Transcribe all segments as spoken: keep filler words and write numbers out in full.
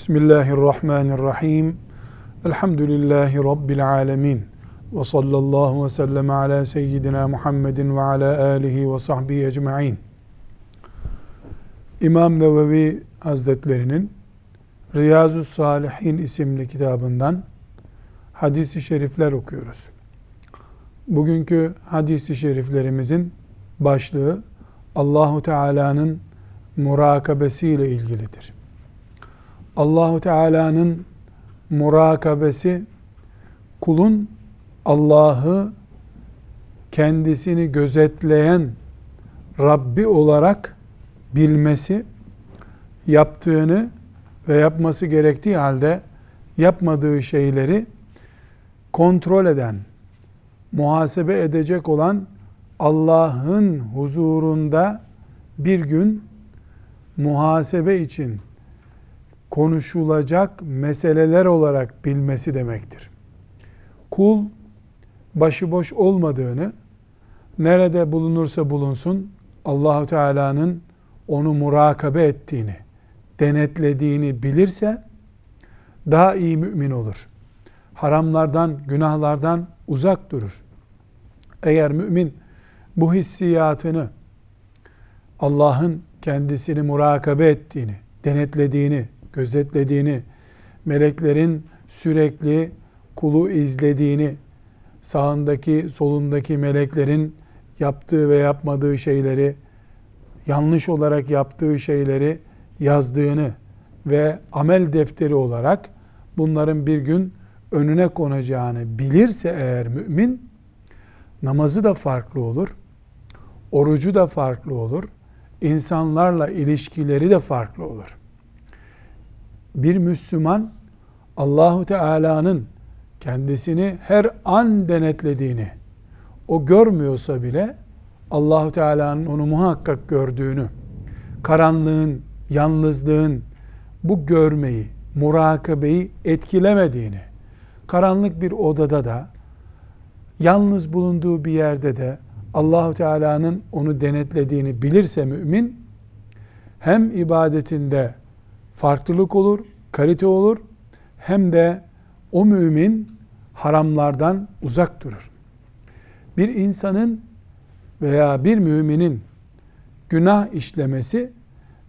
Bismillahirrahmanirrahim. Elhamdülillahi Rabbil alemin. Ve sallallahu ve sellem ala seyyidina Muhammedin ve ala alihi ve sahbihi ecma'in. İmam Nevevi Hazretlerinin Riyaz-ı Salihin isimli kitabından hadis-i şerifler okuyoruz. Bugünkü hadis-i şeriflerimizin başlığı Allahu Teala'nın murakabesiyle ilgilidir. Allahu Teala'nın murakabesi, kulun Allah'ı kendisini gözetleyen Rabbi olarak bilmesi, yaptığını ve yapması gerektiği halde yapmadığı şeyleri kontrol eden, muhasebe edecek olan Allah'ın huzurunda bir gün muhasebe için konuşulacak meseleler olarak bilmesi demektir. Kul başıboş olmadığını, nerede bulunursa bulunsun Allahu Teala'nın onu murakabe ettiğini, denetlediğini bilirse daha iyi mümin olur. Haramlardan, günahlardan uzak durur. Eğer mümin bu hissiyatını, Allah'ın kendisini murakabe ettiğini, denetlediğini, gözetlediğini, meleklerin sürekli kulu izlediğini, sağındaki, solundaki meleklerin yaptığı ve yapmadığı şeyleri, yanlış olarak yaptığı şeyleri yazdığını ve amel defteri olarak bunların bir gün önüne konacağını bilirse eğer mümin, namazı da farklı olur, orucu da farklı olur, insanlarla ilişkileri de farklı olur. Bir Müslüman, Allahu Teala'nın kendisini her an denetlediğini, o görmüyorsa bile Allahu Teala'nın onu muhakkak gördüğünü, karanlığın, yalnızlığın bu görmeyi, murakabeyi etkilemediğini, karanlık bir odada da, yalnız bulunduğu bir yerde de Allahu Teala'nın onu denetlediğini bilirse mümin, hem ibadetinde farklılık olur, kalite olur, hem de o mümin haramlardan uzak durur. Bir insanın veya bir müminin günah işlemesi,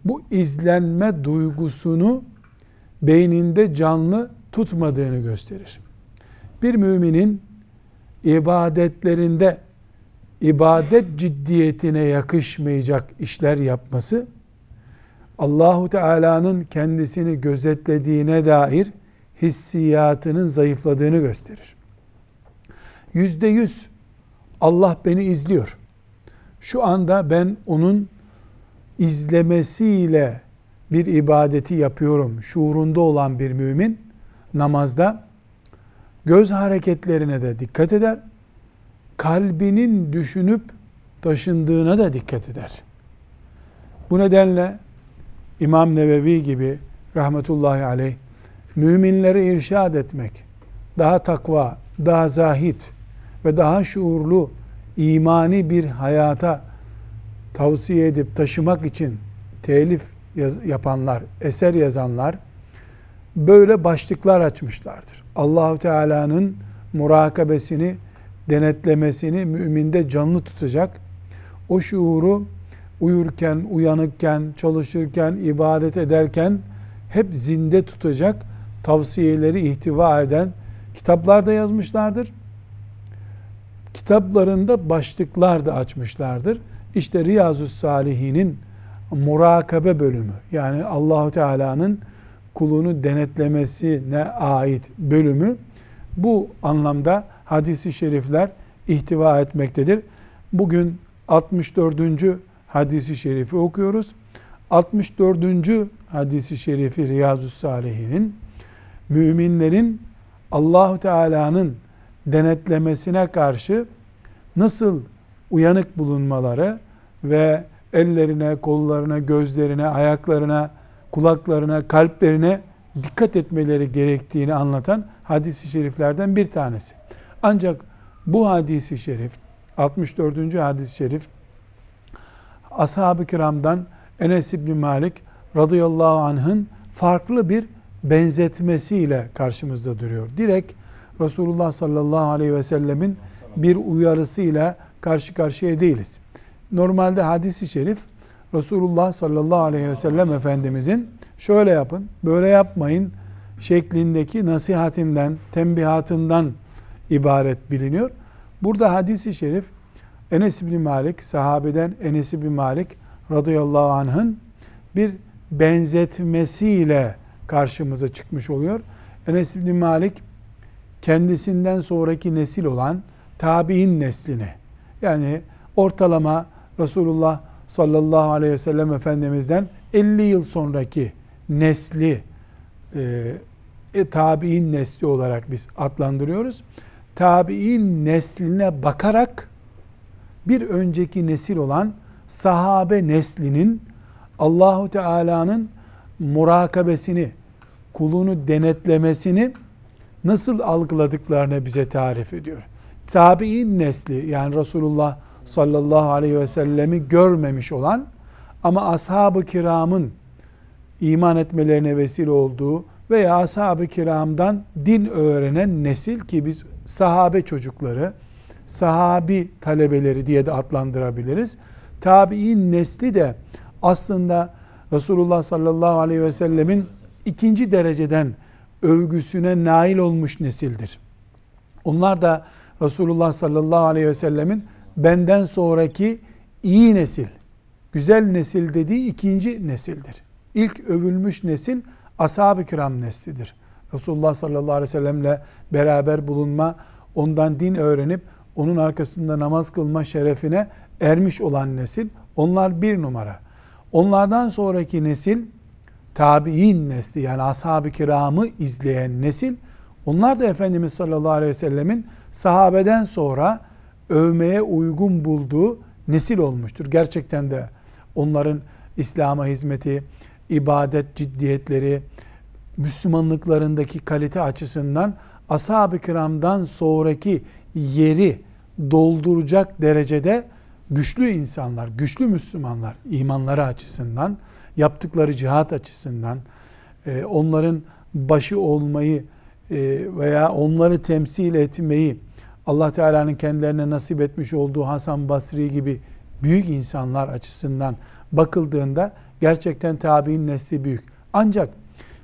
bu izlenme duygusunu beyninde canlı tutmadığını gösterir. Bir müminin ibadetlerinde ibadet ciddiyetine yakışmayacak işler yapması, Allahu Teala'nın kendisini gözetlediğine dair hissiyatının zayıfladığını gösterir. Yüzde yüz Allah beni izliyor. Şu anda ben onun izlemesiyle bir ibadeti yapıyorum şuurunda olan bir mümin, namazda göz hareketlerine de dikkat eder, kalbinin düşünüp taşındığına da dikkat eder. Bu nedenle İmam Nevevi gibi rahmetullahi aleyh, müminleri irşad etmek, daha takva, daha zahit ve daha şuurlu, imani bir hayata tavsiye edip taşımak için telif yaz- yapanlar, eser yazanlar, böyle başlıklar açmışlardır. Allahu Teala'nın murakabesini, denetlemesini müminde canlı tutacak, o şuuru uyurken, uyanıkken, çalışırken, ibadet ederken hep zinde tutacak tavsiyeleri ihtiva eden kitaplarda yazmışlardır. Kitaplarında başlıklar da açmışlardır. İşte Riyaz-ı Salihin'in murakabe bölümü, yani Allahu Teala'nın kulunu denetlemesine ait bölümü bu anlamda hadis-i şerifler ihtiva etmektedir. Bugün altmış dördüncü hadis-i şerifi okuyoruz. altmış dördüncü hadis-i şerifi Riyaz-ı Salihin'in, müminlerin Allahu Teala'nın denetlemesine karşı nasıl uyanık bulunmaları ve ellerine, kollarına, gözlerine, ayaklarına, kulaklarına, kalplerine dikkat etmeleri gerektiğini anlatan hadis-i şeriflerden bir tanesi. Ancak bu hadis-i şerif, altmış dördüncü hadis-i şerif, Ashab-ı kiramdan Enes İbni Malik radıyallahu anh'ın farklı bir benzetmesiyle karşımızda duruyor. Direkt Resulullah sallallahu aleyhi ve sellemin bir uyarısıyla karşı karşıya değiliz. Normalde hadis-i şerif Resulullah sallallahu aleyhi ve sellem Efendimizin şöyle yapın, böyle yapmayın şeklindeki nasihatinden, tembihatından ibaret biliniyor. Burada hadis-i şerif Enes İbni Malik, sahabeden Enes İbni Malik radıyallahu anh'ın bir benzetmesiyle karşımıza çıkmış oluyor. Enes İbni Malik kendisinden sonraki nesil olan Tabi'in neslini, yani ortalama Resulullah sallallahu aleyhi ve sellem Efendimiz'den elli yıl sonraki nesli e, Tabi'in nesli olarak biz adlandırıyoruz. Tabi'in nesline bakarak bir önceki nesil olan sahabe neslinin Allahu Teala'nın murakabesini, kulunu denetlemesini nasıl algıladıklarını bize tarif ediyor. Tabi'in nesli, yani Resulullah sallallahu aleyhi ve sellemi görmemiş olan ama ashab-ı kiramın iman etmelerine vesile olduğu veya ashab-ı kiramdan din öğrenen nesil, ki biz sahabe çocukları, sahabi talebeleri diye de adlandırabiliriz. Tabi'in nesli de aslında Resulullah sallallahu aleyhi ve sellemin ikinci dereceden övgüsüne nail olmuş nesildir. Onlar da Resulullah sallallahu aleyhi ve sellemin benden sonraki iyi nesil, güzel nesil dediği ikinci nesildir. İlk övülmüş nesil ashab-ı kiram neslidir. Resulullah sallallahu aleyhi ve sellemle beraber bulunma, ondan din öğrenip onun arkasında namaz kılma şerefine ermiş olan nesil, onlar bir numara. Onlardan sonraki nesil, tabi'in nesli, yani ashab-ı kiramı izleyen nesil, onlar da Efendimiz sallallahu aleyhi ve sellemin sahabeden sonra övmeye uygun bulduğu nesil olmuştur. Gerçekten de onların İslam'a hizmeti, ibadet ciddiyetleri, Müslümanlıklarındaki kalite açısından ashab-ı kiramdan sonraki yeri dolduracak derecede güçlü insanlar, güçlü Müslümanlar, imanları açısından, yaptıkları cihat açısından, onların başı olmayı veya onları temsil etmeyi Allah Teala'nın kendilerine nasip etmiş olduğu Hasan Basri gibi büyük insanlar açısından bakıldığında gerçekten tabi'in nesli büyük. Ancak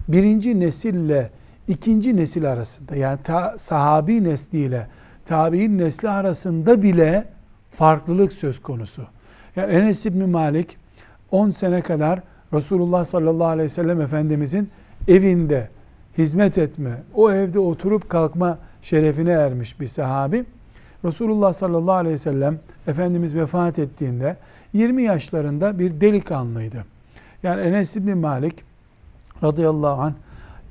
birinci nesille ikinci nesil arasında, yani ta, sahabi nesliyle tabi'in nesli arasında bile farklılık söz konusu. Yani Enes İbni Malik on sene kadar Resulullah sallallahu aleyhi ve sellem Efendimizin evinde hizmet etme, o evde oturup kalkma şerefine ermiş bir sahabi. Resulullah sallallahu aleyhi ve sellem Efendimiz vefat ettiğinde yirmi yaşlarında bir delikanlıydı. Yani Enes İbni Malik radıyallahu anh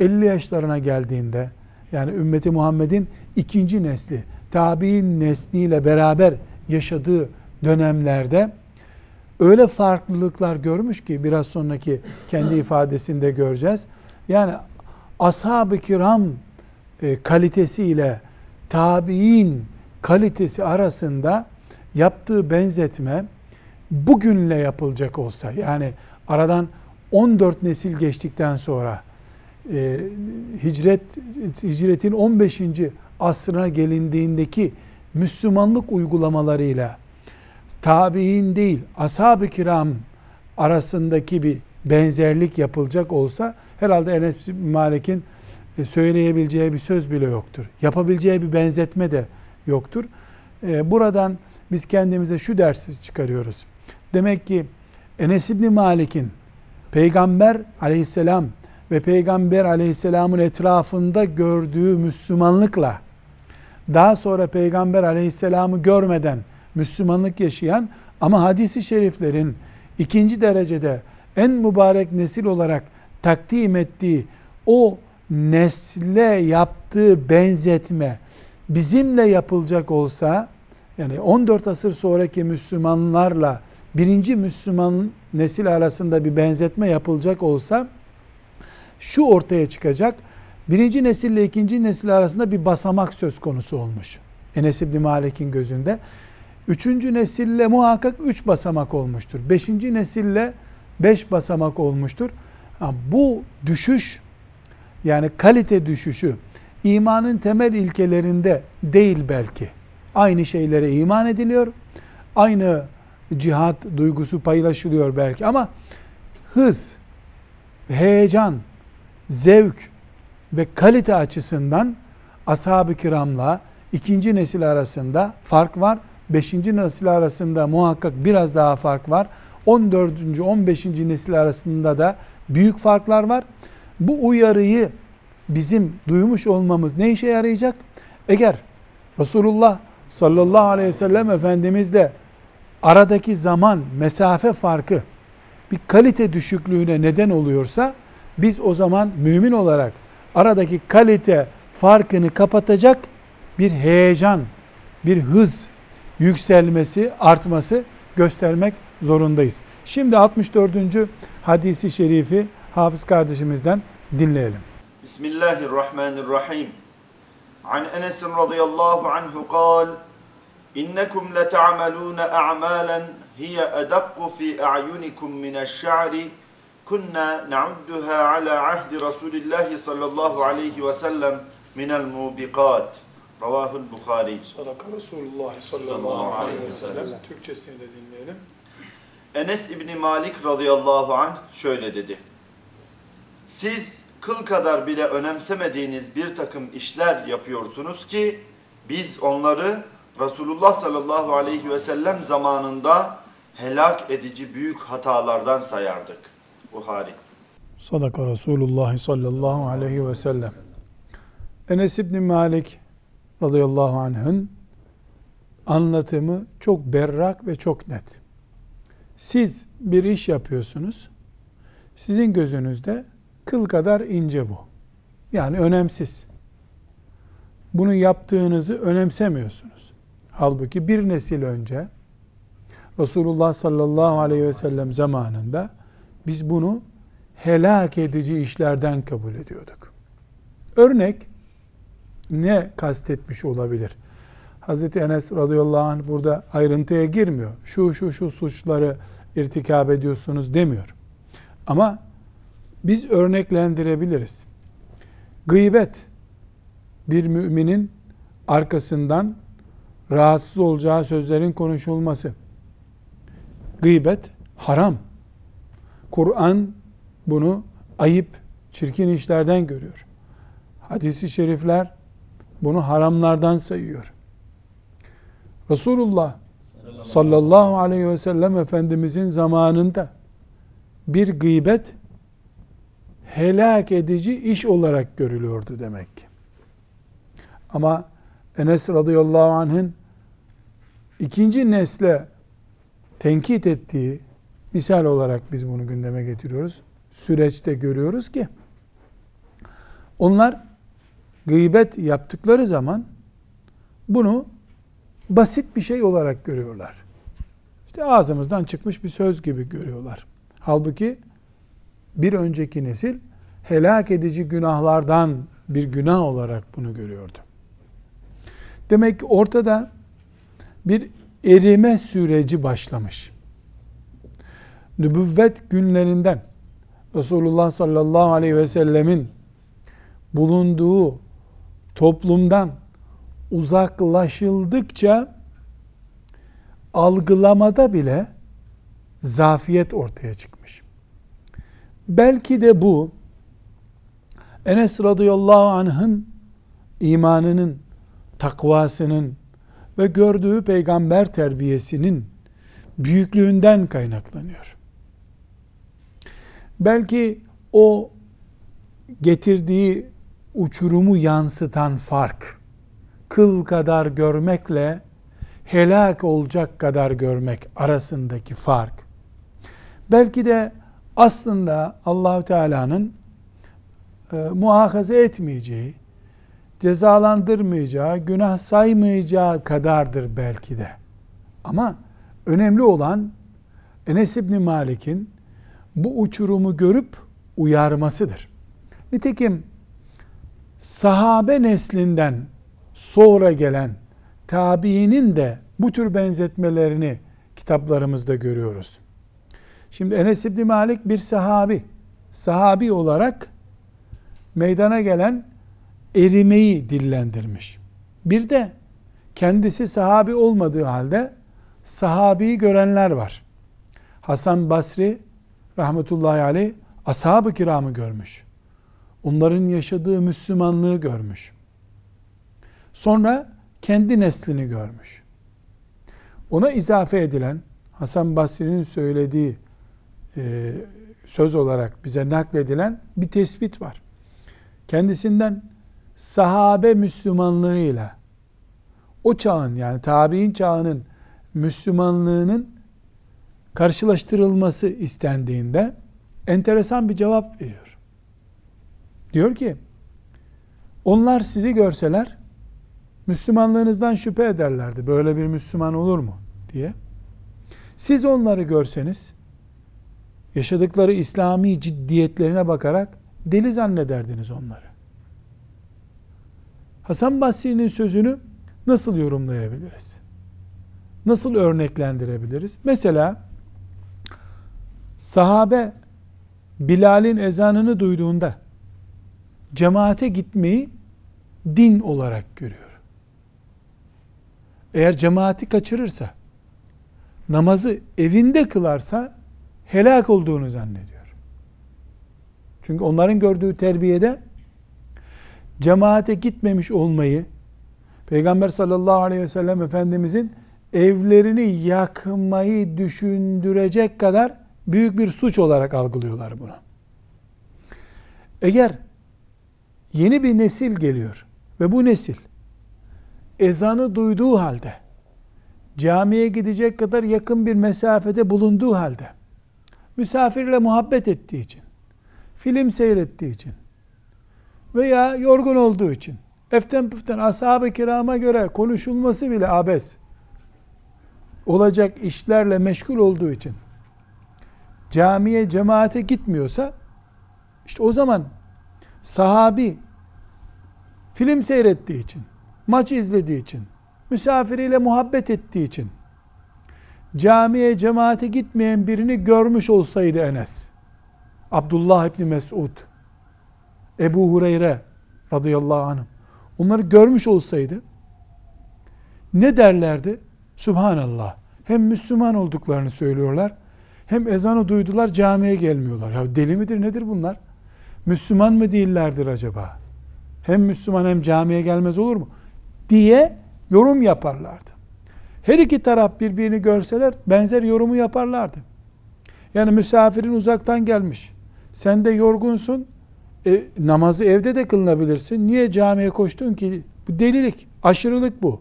elli yaşlarına geldiğinde, yani ümmeti Muhammed'in ikinci nesli, tabi'in nesliyle beraber yaşadığı dönemlerde öyle farklılıklar görmüş ki biraz sonraki kendi ifadesinde göreceğiz. Yani ashab-ı kiram e, kalitesiyle tabi'in kalitesi arasında yaptığı benzetme bugünle yapılacak olsa, yani aradan on dört nesil geçtikten sonra e, hicret hicretin on beşinci asrına gelindiğindeki Müslümanlık uygulamalarıyla tabi'in değil, ashab-ı kiram arasındaki bir benzerlik yapılacak olsa herhalde Enes İbni Malik'in söyleyebileceği bir söz bile yoktur. Yapabileceği bir benzetme de yoktur. Buradan biz kendimize şu dersi çıkarıyoruz. Demek ki Enes İbni Malik'in Peygamber aleyhisselam ve Peygamber aleyhisselamın etrafında gördüğü Müslümanlıkla daha sonra Peygamber aleyhisselamı görmeden Müslümanlık yaşayan ama hadis-i şeriflerin ikinci derecede en mübarek nesil olarak takdim ettiği o nesle yaptığı benzetme bizimle yapılacak olsa, yani on dört asır sonraki Müslümanlarla birinci Müslüman nesil arasında bir benzetme yapılacak olsa şu ortaya çıkacak: birinci nesille ikinci nesil arasında bir basamak söz konusu olmuş Enes İbni Malik'in gözünde. Üçüncü nesille muhakkak üç basamak olmuştur. Beşinci nesille beş basamak olmuştur. Bu düşüş yani kalite düşüşü imanın temel ilkelerinde değil belki. Aynı şeylere iman ediliyor, aynı cihat duygusu paylaşılıyor belki ama hız, heyecan, zevk ve kalite açısından ashab-ı kiramla ikinci nesil arasında fark var. Beşinci nesil arasında muhakkak biraz daha fark var. On dördüncü, on beşinci nesil arasında da büyük farklar var. Bu uyarıyı bizim duymuş olmamız ne işe yarayacak? Eğer Resulullah sallallahu aleyhi ve sellem Efendimizle aradaki zaman, mesafe farkı bir kalite düşüklüğüne neden oluyorsa, biz o zaman mümin olarak aradaki kalite farkını kapatacak bir heyecan, bir hız yükselmesi, artması göstermek zorundayız. Şimdi altmış dördüncü hadisi şerifi hafız kardeşimizden dinleyelim. Bismillahirrahmanirrahim. An Enes radıyallahu anhu kal, İnnekum leta'amelûne a'mâlen hiye edakku fî a'yunikum mineşşa'ri kunna na'udduha ala ahdi Resulillahi sallallahu aleyhi ve sellem minel mubiqat. Ravahul Bukhari. Sadaka Resulullah sallallahu aleyhi ve sellem. Türkçesini de dinleyelim. Enes İbni Malik radıyallahu anh şöyle dedi. Siz kıl kadar bile önemsemediğiniz bir takım işler yapıyorsunuz ki biz onları Resulullah sallallahu aleyhi ve sellem zamanında helak edici büyük hatalardan sayardık. Buhari. Sadaka Resulullah sallallahu aleyhi ve sellem. Enes İbni Malik radıyallahu anh'ın anlatımı çok berrak ve çok net. Siz bir iş yapıyorsunuz, sizin gözünüzde kıl kadar ince bu. Yani önemsiz. Bunu yaptığınızı önemsemiyorsunuz. Halbuki bir nesil önce, Resulullah sallallahu aleyhi ve sellem zamanında biz bunu helak edici işlerden kabul ediyorduk. Örnek, ne kastetmiş olabilir? Hazreti Enes radıyallahu anh burada ayrıntıya girmiyor. Şu şu şu suçları irtikab ediyorsunuz demiyor. Ama biz örneklendirebiliriz. Gıybet, bir müminin arkasından rahatsız olacağı sözlerin konuşulması. Gıybet haram. Kur'an bunu ayıp, çirkin işlerden görüyor. Hadis-i şerifler bunu haramlardan sayıyor. Resulullah sallallahu aleyhi ve sellem Efendimizin zamanında bir gıybet helak edici iş olarak görülüyordu demek ki. Ama Enes radıyallahu anh'ın ikinci nesle tenkit ettiği misal olarak biz bunu gündeme getiriyoruz. Süreçte görüyoruz ki onlar gıybet yaptıkları zaman bunu basit bir şey olarak görüyorlar. İşte ağzımızdan çıkmış bir söz gibi görüyorlar. Halbuki bir önceki nesil helak edici günahlardan bir günah olarak bunu görüyordu. Demek ki ortada bir erime süreci başlamış. Nübüvvet günlerinden Resulullah sallallahu aleyhi ve sellemin bulunduğu toplumdan uzaklaşıldıkça algılamada bile zafiyet ortaya çıkmış. Belki de bu Enes radıyallahu anh'ın imanının, takvasının ve gördüğü peygamber terbiyesinin büyüklüğünden kaynaklanıyor. Belki o getirdiği uçurumu yansıtan fark, kıl kadar görmekle helak olacak kadar görmek arasındaki fark. Belki de aslında Allah-u Teala'nın e, muahaza etmeyeceği, cezalandırmayacağı, günah saymayacağı kadardır belki de. Ama önemli olan Enes İbni Malik'in bu uçurumu görüp uyarmasıdır. Nitekim sahabe neslinden sonra gelen tabiinin de bu tür benzetmelerini kitaplarımızda görüyoruz. Şimdi Enes İbni Malik bir sahabi. Sahabi olarak meydana gelen erimeyi dillendirmiş. Bir de kendisi sahabi olmadığı halde sahabiyi görenler var. Hasan Basri rahmetullahi aleyh ashab-ı kiramı görmüş. Onların yaşadığı Müslümanlığı görmüş. Sonra kendi neslini görmüş. Ona izafe edilen Hasan Basri'nin söylediği e, söz olarak bize nakledilen bir tespit var. Kendisinden sahabe Müslümanlığıyla o çağın, yani tabi'in çağının Müslümanlığının karşılaştırılması istendiğinde enteresan bir cevap veriyor. Diyor ki, onlar sizi görseler Müslümanlığınızdan şüphe ederlerdi. Böyle bir Müslüman olur mu diye. Siz onları görseniz yaşadıkları İslami ciddiyetlerine bakarak deli zannederdiniz onları. Hasan Basri'nin sözünü nasıl yorumlayabiliriz? Nasıl örneklendirebiliriz? Mesela sahabe Bilal'in ezanını duyduğunda cemaate gitmeyi din olarak görüyor. Eğer cemaati kaçırırsa, namazı evinde kılarsa helak olduğunu zannediyor. Çünkü onların gördüğü terbiyede cemaate gitmemiş olmayı, Peygamber sallallahu aleyhi ve sellem Efendimizin evlerini yakmayı düşündürecek kadar büyük bir suç olarak algılıyorlar bunu. Eğer yeni bir nesil geliyor ve bu nesil ezanı duyduğu halde, camiye gidecek kadar yakın bir mesafede bulunduğu halde, misafirle muhabbet ettiği için, film seyrettiği için veya yorgun olduğu için, eften püften ashab-ı kirama göre konuşulması bile abes olacak işlerle meşgul olduğu için camiye, cemaate gitmiyorsa, işte o zaman sahabi film seyrettiği için, maç izlediği için, misafiriyle muhabbet ettiği için camiye, cemaate gitmeyen birini görmüş olsaydı Enes, Abdullah İbni Mes'ud, Ebu Hureyre radıyallahu anh, onları görmüş olsaydı ne derlerdi? Subhanallah, hem Müslüman olduklarını söylüyorlar, hem ezanı duydular, camiye gelmiyorlar. Ya deli midir nedir bunlar? Müslüman mı değillerdir acaba? Hem Müslüman hem camiye gelmez olur mu diye yorum yaparlardı. Her iki taraf birbirini görseler benzer yorumu yaparlardı. Yani misafirin uzaktan gelmiş, sen de yorgunsun, e, namazı evde de kılınabilirsin, niye camiye koştun ki? Bu delilik, aşırılık bu,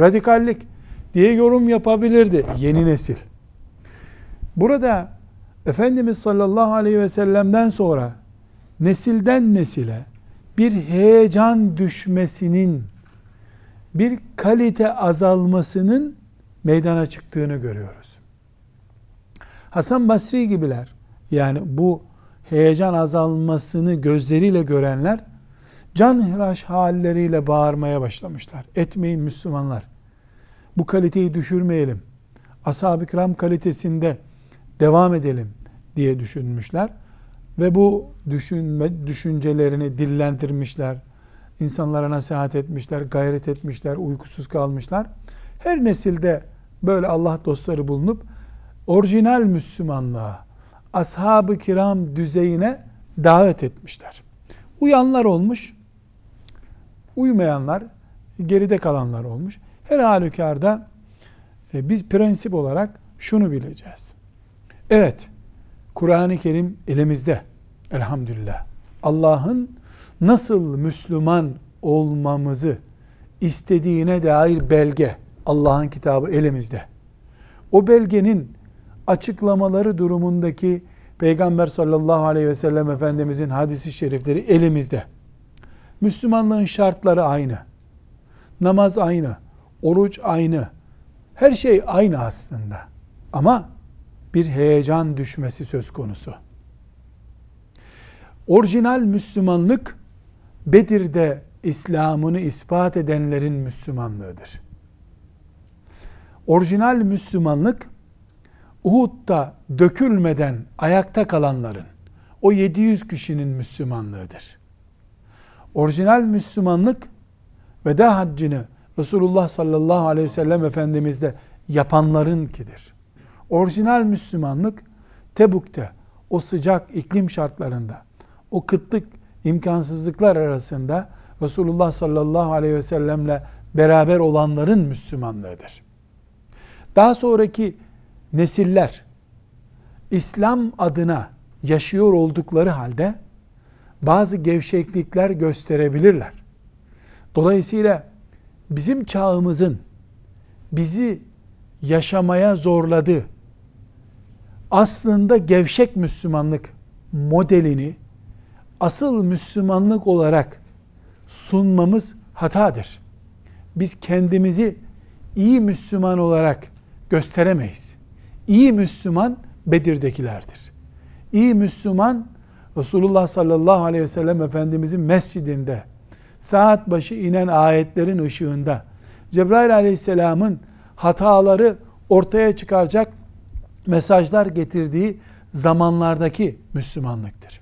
radikallik diye yorum yapabilirdi yeni nesil. Burada Efendimiz sallallahu aleyhi ve sellem'den sonra nesilden nesile bir heyecan düşmesinin, bir kalite azalmasının meydana çıktığını görüyoruz. Hasan Basri gibiler, yani bu heyecan azalmasını gözleriyle görenler, canhıraş halleriyle bağırmaya başlamışlar. Etmeyin Müslümanlar, bu kaliteyi düşürmeyelim, ashab-ı kiram kalitesinde devam edelim diye düşünmüşler ve bu düşünme, düşüncelerini dillendirmişler. İnsanlara nasihat etmişler, gayret etmişler, uykusuz kalmışlar. Her nesilde böyle Allah dostları bulunup orijinal Müslümanlığa, ashab-ı kiram düzeyine davet etmişler. Uyanlar olmuş, uymayanlar, geride kalanlar olmuş. Her halükarda e, biz prensip olarak şunu bileceğiz. Evet, Kur'an-ı Kerim elimizde elhamdülillah. Allah'ın nasıl Müslüman olmamızı istediğine dair belge, Allah'ın kitabı elimizde. O belgenin açıklamaları durumundaki Peygamber sallallahu aleyhi ve sellem Efendimizin hadisi şerifleri elimizde. Müslümanlığın şartları aynı. Namaz aynı, oruç aynı. Her şey aynı aslında. Ama bir heyecan düşmesi söz konusu. Orijinal Müslümanlık, Bedir'de İslam'ını ispat edenlerin Müslümanlığıdır. Orijinal Müslümanlık, Uhud'da dökülmeden ayakta kalanların, o yedi yüz kişinin Müslümanlığıdır. Orijinal Müslümanlık veda haccını Resulullah sallallahu aleyhi ve sellem Efendimiz'de yapanlarınkidir. Orijinal Müslümanlık Tebük'te o sıcak iklim şartlarında, o kıtlık imkansızlıklar arasında Resulullah sallallahu aleyhi ve sellemle beraber olanların Müslümanlığıdır. Daha sonraki nesiller İslam adına yaşıyor oldukları halde bazı gevşeklikler gösterebilirler. Dolayısıyla bizim çağımızın bizi yaşamaya zorladığı aslında gevşek Müslümanlık modelini asıl Müslümanlık olarak sunmamız hatadır. Biz kendimizi iyi Müslüman olarak gösteremeyiz. İyi Müslüman Bedir'dekilerdir. İyi Müslüman Resulullah sallallahu aleyhi ve sellem Efendimizin mescidinde saat başı inen ayetlerin ışığında Cebrail aleyhisselamın hataları ortaya çıkaracak mesajlar getirdiği zamanlardaki Müslümanlıktır.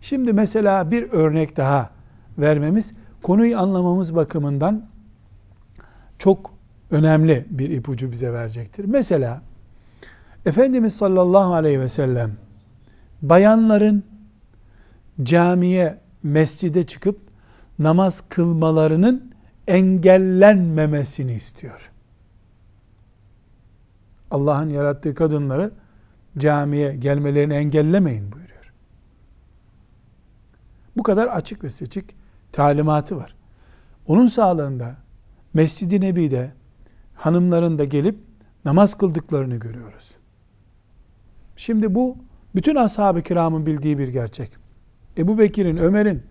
Şimdi mesela bir örnek daha vermemiz, konuyu anlamamız bakımından çok önemli bir ipucu bize verecektir. Mesela Efendimiz sallallahu aleyhi ve sellem bayanların camiye, mescide çıkıp namaz kılmalarının engellenmemesini istiyor. Allah'ın yarattığı kadınları camiye gelmelerini engellemeyin buyuruyor. Bu kadar açık ve seçik talimatı var. Onun sağlığında Mescid-i Nebi'de hanımların da gelip namaz kıldıklarını görüyoruz. Şimdi bu bütün ashab-ı kiramın bildiği bir gerçek. Ebu Bekir'in, Ömer'in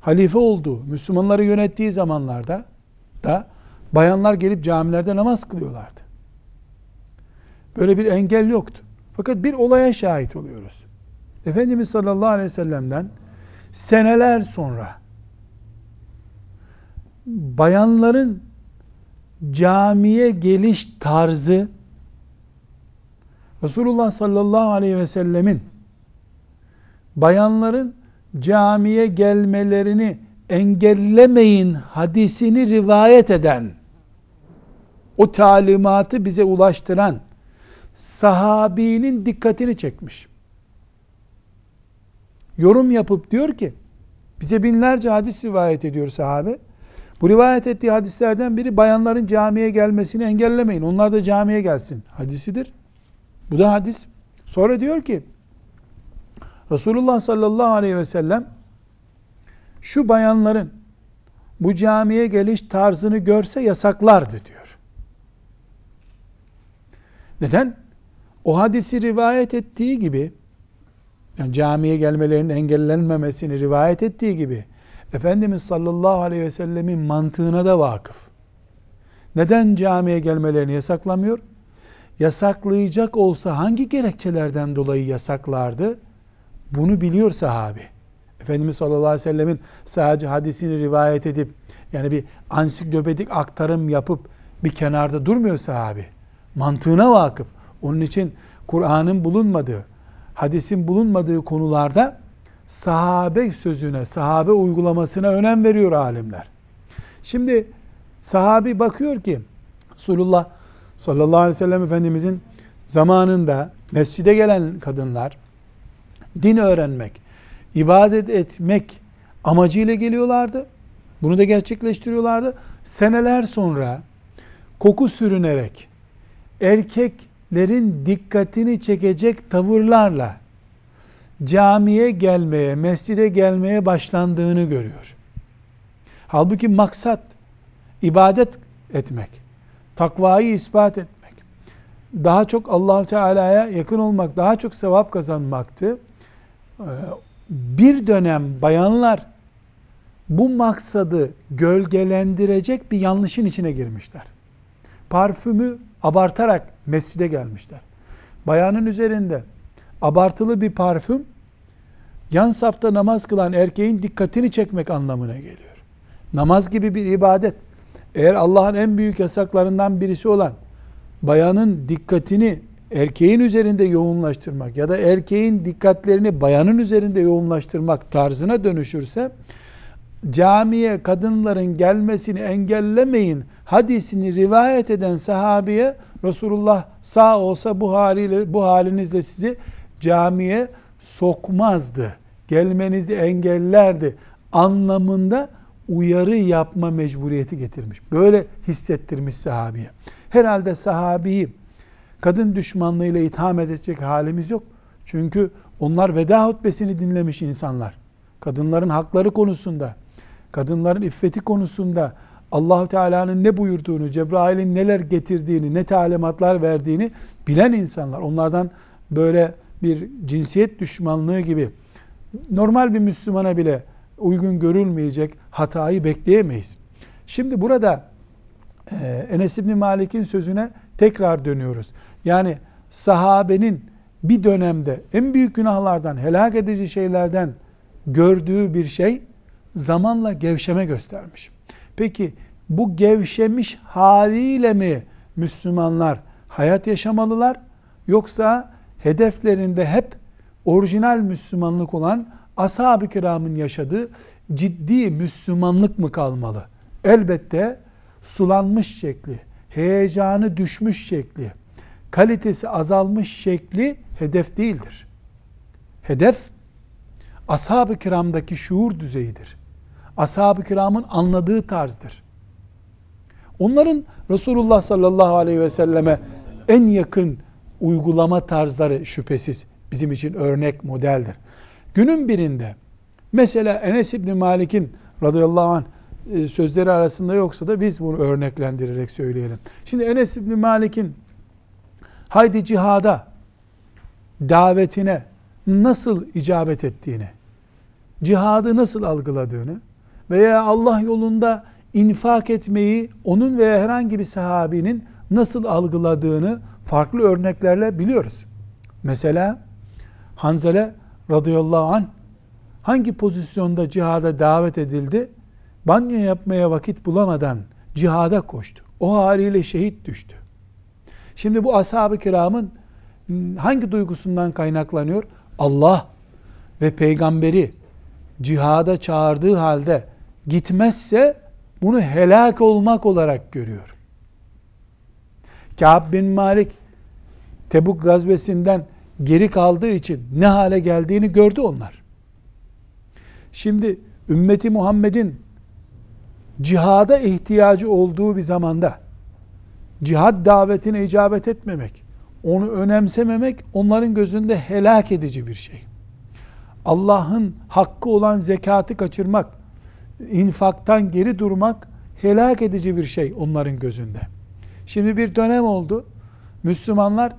halife olduğu, Müslümanları yönettiği zamanlarda da bayanlar gelip camilerde namaz kılıyorlardı. Böyle bir engel yoktu. Fakat bir olaya şahit oluyoruz. Efendimiz sallallahu aleyhi ve sellem'den seneler sonra bayanların camiye geliş tarzı Resulullah sallallahu aleyhi ve sellemin bayanların camiye gelmelerini engellemeyin hadisini rivayet eden, o talimatı bize ulaştıran sahabinin dikkatini çekmiş. Yorum yapıp diyor ki, bize binlerce hadis rivayet ediyor sahabe. Bu rivayet ettiği hadislerden biri bayanların camiye gelmesini engellemeyin, onlar da camiye gelsin hadisidir. Bu da hadis. Sonra diyor ki, Resulullah sallallahu aleyhi ve sellem şu bayanların bu camiye geliş tarzını görse yasaklardı diyor. Neden? O hadisi rivayet ettiği gibi, yani camiye gelmelerinin engellenmemesini rivayet ettiği gibi Efendimiz sallallahu aleyhi ve sellemin mantığına da vakıf. Neden camiye gelmelerini yasaklamıyor? Yasaklayacak olsa hangi gerekçelerden dolayı yasaklardı? Bunu biliyor sahabi. Efendimiz sallallahu aleyhi ve sellemin sadece hadisini rivayet edip, yani bir ansiklopedik aktarım yapıp bir kenarda durmuyor sahabi. Mantığına vakıf. Onun için Kur'an'ın bulunmadığı, hadisin bulunmadığı konularda sahabe sözüne, sahabe uygulamasına önem veriyor alimler. Şimdi sahabi bakıyor ki, Resulullah sallallahu aleyhi ve sellem Efendimizin zamanında mescide gelen kadınlar din öğrenmek, ibadet etmek amacıyla geliyorlardı. Bunu da gerçekleştiriyorlardı. Seneler sonra koku sürünerek, erkeklerin dikkatini çekecek tavırlarla camiye gelmeye, mescide gelmeye başlandığını görüyor. Halbuki maksat ibadet etmek, takvayı ispat etmek, daha çok Allah Teala'ya yakın olmak, daha çok sevap kazanmaktı. Bir dönem bayanlar bu maksadı gölgelendirecek bir yanlışın içine girmişler. Parfümü abartarak mescide gelmişler. Bayanın üzerinde abartılı bir parfüm, yan safta namaz kılan erkeğin dikkatini çekmek anlamına geliyor. Namaz gibi bir ibadet, eğer Allah'ın en büyük yasaklarından birisi olan bayanın dikkatini erkeğin üzerinde yoğunlaştırmak ya da erkeğin dikkatlerini bayanın üzerinde yoğunlaştırmak tarzına dönüşürse, camiye kadınların gelmesini engellemeyin hadisini rivayet eden sahabeye Resulullah sağ olsa bu haliyle, bu halinizle sizi camiye sokmazdı. Gelmenizi engellerdi anlamında uyarı yapma mecburiyeti getirmiş. Böyle hissettirmiş sahabiye. Herhalde sahabiyi kadın düşmanlığıyla itham edecek halimiz yok. Çünkü onlar veda hutbesini dinlemiş insanlar. Kadınların hakları konusunda, kadınların iffeti konusunda Allah-u Teala'nın ne buyurduğunu, Cebrail'in neler getirdiğini, ne talimatlar verdiğini bilen insanlar. Onlardan böyle bir cinsiyet düşmanlığı gibi normal bir Müslümana bile uygun görülmeyecek hatayı bekleyemeyiz. Şimdi burada e, Enes İbni Malik'in sözüne tekrar dönüyoruz. Yani sahabenin bir dönemde en büyük günahlardan, helak edici şeylerden gördüğü bir şey zamanla gevşeme göstermiş. Peki bu gevşemiş haliyle mi Müslümanlar hayat yaşamalılar? Yoksa hedeflerinde hep orijinal Müslümanlık olan Ashab-ı kiramın yaşadığı ciddi Müslümanlık mı kalmalı? Elbette sulanmış şekli, heyecanı düşmüş şekli, kalitesi azalmış şekli hedef değildir. Hedef Ashab-ı kiramdaki şuur düzeyidir. Ashab-ı kiramın anladığı tarzdır. Onların Resulullah sallallahu aleyhi ve selleme en yakın uygulama tarzları şüphesiz bizim için örnek modeldir. Günün birinde mesela Enes İbni Malik'in radıyallahu anh sözleri arasında yoksa da biz bunu örneklendirerek söyleyelim. Şimdi Enes İbni Malik'in haydi cihada davetine nasıl icabet ettiğini, cihadı nasıl algıladığını veya Allah yolunda infak etmeyi onun veya herhangi bir sahabinin nasıl algıladığını farklı örneklerle biliyoruz. Mesela Hanzale radıyallahu anh hangi pozisyonda cihada davet edildi? Banyo yapmaya vakit bulamadan cihada koştu. O haliyle şehit düştü. Şimdi bu ashab-ı kiramın hangi duygusundan kaynaklanıyor? Allah ve peygamberi cihada çağırdığı halde gitmezse bunu helak olmak olarak görüyor. Kâb bin Malik Tebük gazvesinden geri kaldığı için ne hale geldiğini gördü onlar. Şimdi ümmeti Muhammed'in cihada ihtiyacı olduğu bir zamanda cihad davetine icabet etmemek, onu önemsememek onların gözünde helak edici bir şey. Allah'ın hakkı olan zekatı kaçırmak, infaktan geri durmak helak edici bir şey onların gözünde. Şimdi bir dönem oldu. Müslümanlar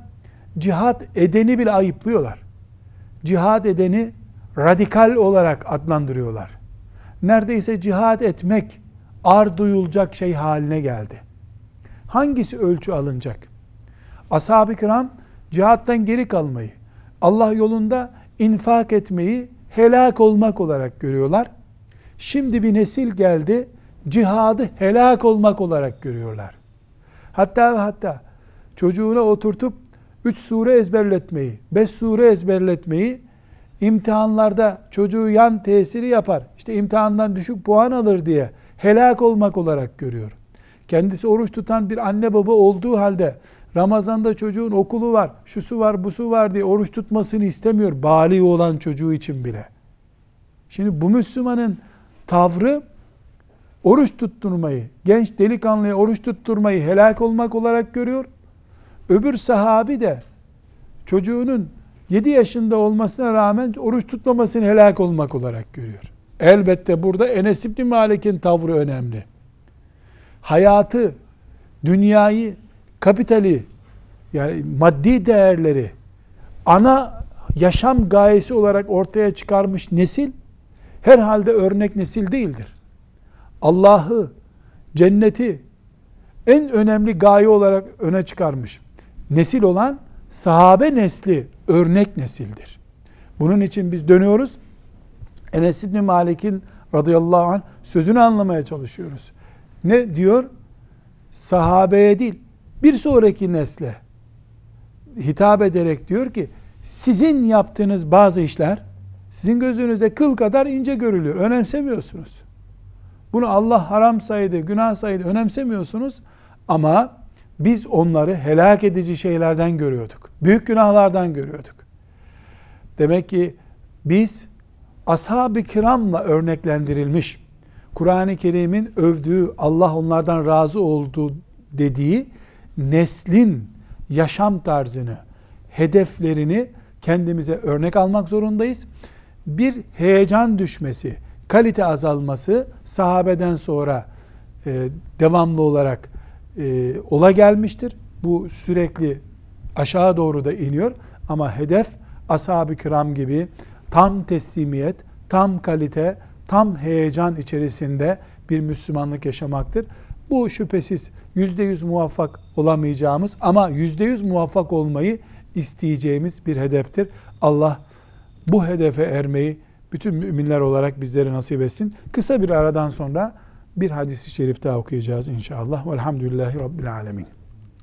cihad edeni bile ayıplıyorlar. Cihad edeni radikal olarak adlandırıyorlar. Neredeyse cihad etmek ar duyulacak şey haline geldi. Hangisi ölçü alınacak? Ashab-ı kiram cihattan geri kalmayı, Allah yolunda infak etmeyi helak olmak olarak görüyorlar. Şimdi bir nesil geldi, cihadı helak olmak olarak görüyorlar. Hatta ve hatta çocuğuna oturtup üç sure ezberletmeyi, beş sure ezberletmeyi, imtihanlarda çocuğu yan tesiri yapar, işte imtihandan düşük puan alır diye helak olmak olarak görüyor. Kendisi oruç tutan bir anne baba olduğu halde Ramazan'da çocuğun okulu var, şusu var, busu var diye oruç tutmasını istemiyor bali olan çocuğu için bile. Şimdi bu Müslümanın tavrı oruç tutturmayı, genç delikanlıya oruç tutturmayı helak olmak olarak görüyor. Öbür sahabi de çocuğunun yedi yaşında olmasına rağmen oruç tutmamasını helak olmak olarak görüyor. Elbette burada Enes İbni Malik'in tavrı önemli. Hayatı, dünyayı, kapitali, yani maddi değerleri ana yaşam gayesi olarak ortaya çıkarmış nesil herhalde örnek nesil değildir. Allah'ı, cenneti en önemli gaye olarak öne çıkarmış nesil olan sahabe nesli örnek nesildir. Bunun için biz dönüyoruz. Enes İbni Malik'in radıyallahu anh sözünü anlamaya çalışıyoruz. Ne diyor? Sahabeye değil, bir sonraki nesle hitap ederek diyor ki, sizin yaptığınız bazı işler sizin gözünüze kıl kadar ince görülüyor. Önemsemiyorsunuz. Bunu Allah haram saydı, günah saydı, önemsemiyorsunuz. Ama biz onları helak edici şeylerden görüyorduk. Büyük günahlardan görüyorduk. Demek ki biz ashab-ı kiramla örneklendirilmiş, Kur'an-ı Kerim'in övdüğü, Allah onlardan razı olduğu dediği neslin yaşam tarzını, hedeflerini kendimize örnek almak zorundayız. Bir heyecan düşmesi, kalite azalması sahabeden sonra e, devamlı olarak e, ola gelmiştir. Bu sürekli aşağı doğru da iniyor ama hedef ashab-ı kiram gibi tam teslimiyet, tam kalite, tam heyecan içerisinde bir Müslümanlık yaşamaktır. Bu şüphesiz yüzde yüz muvaffak olamayacağımız ama yüzde yüz muvaffak olmayı isteyeceğimiz bir hedeftir. Allah bu hedefe ermeyi bütün müminler olarak bizlere nasip etsin. Kısa bir aradan sonra bir hadis-i şerif daha okuyacağız inşallah. Velhamdülillahi Rabbil alemin.